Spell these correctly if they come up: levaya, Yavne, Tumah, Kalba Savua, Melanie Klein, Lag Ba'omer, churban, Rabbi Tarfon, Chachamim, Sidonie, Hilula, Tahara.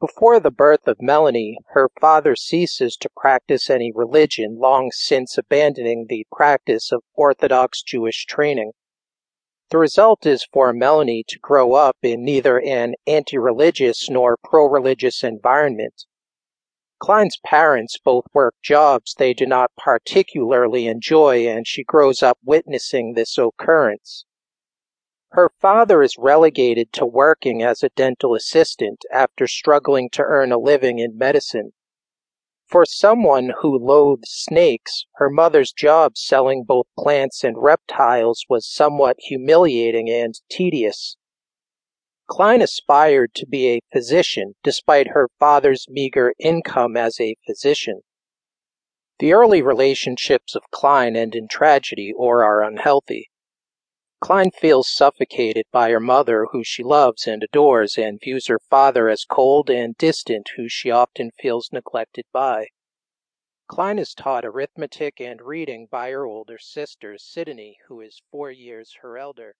Before the birth of Melanie, her father ceases to practice any religion, long since abandoning the practice of Orthodox Jewish training. The result is for Melanie to grow up in neither an anti-religious nor pro-religious environment. Klein's parents both work jobs they do not particularly enjoy, and she grows up witnessing this occurrence. Her father is relegated to working as a dental assistant after struggling to earn a living in medicine. For someone who loathed snakes, her mother's job selling both plants and reptiles was somewhat humiliating and tedious. Klein aspired to be a physician, despite her father's meager income as a physician. The early relationships of Klein end in tragedy or are unhealthy. Klein feels suffocated by her mother, who she loves and adores, and views her father as cold and distant, who she often feels neglected by. Klein is taught arithmetic and reading by her older sister, Sidonie, who is 4 years her elder.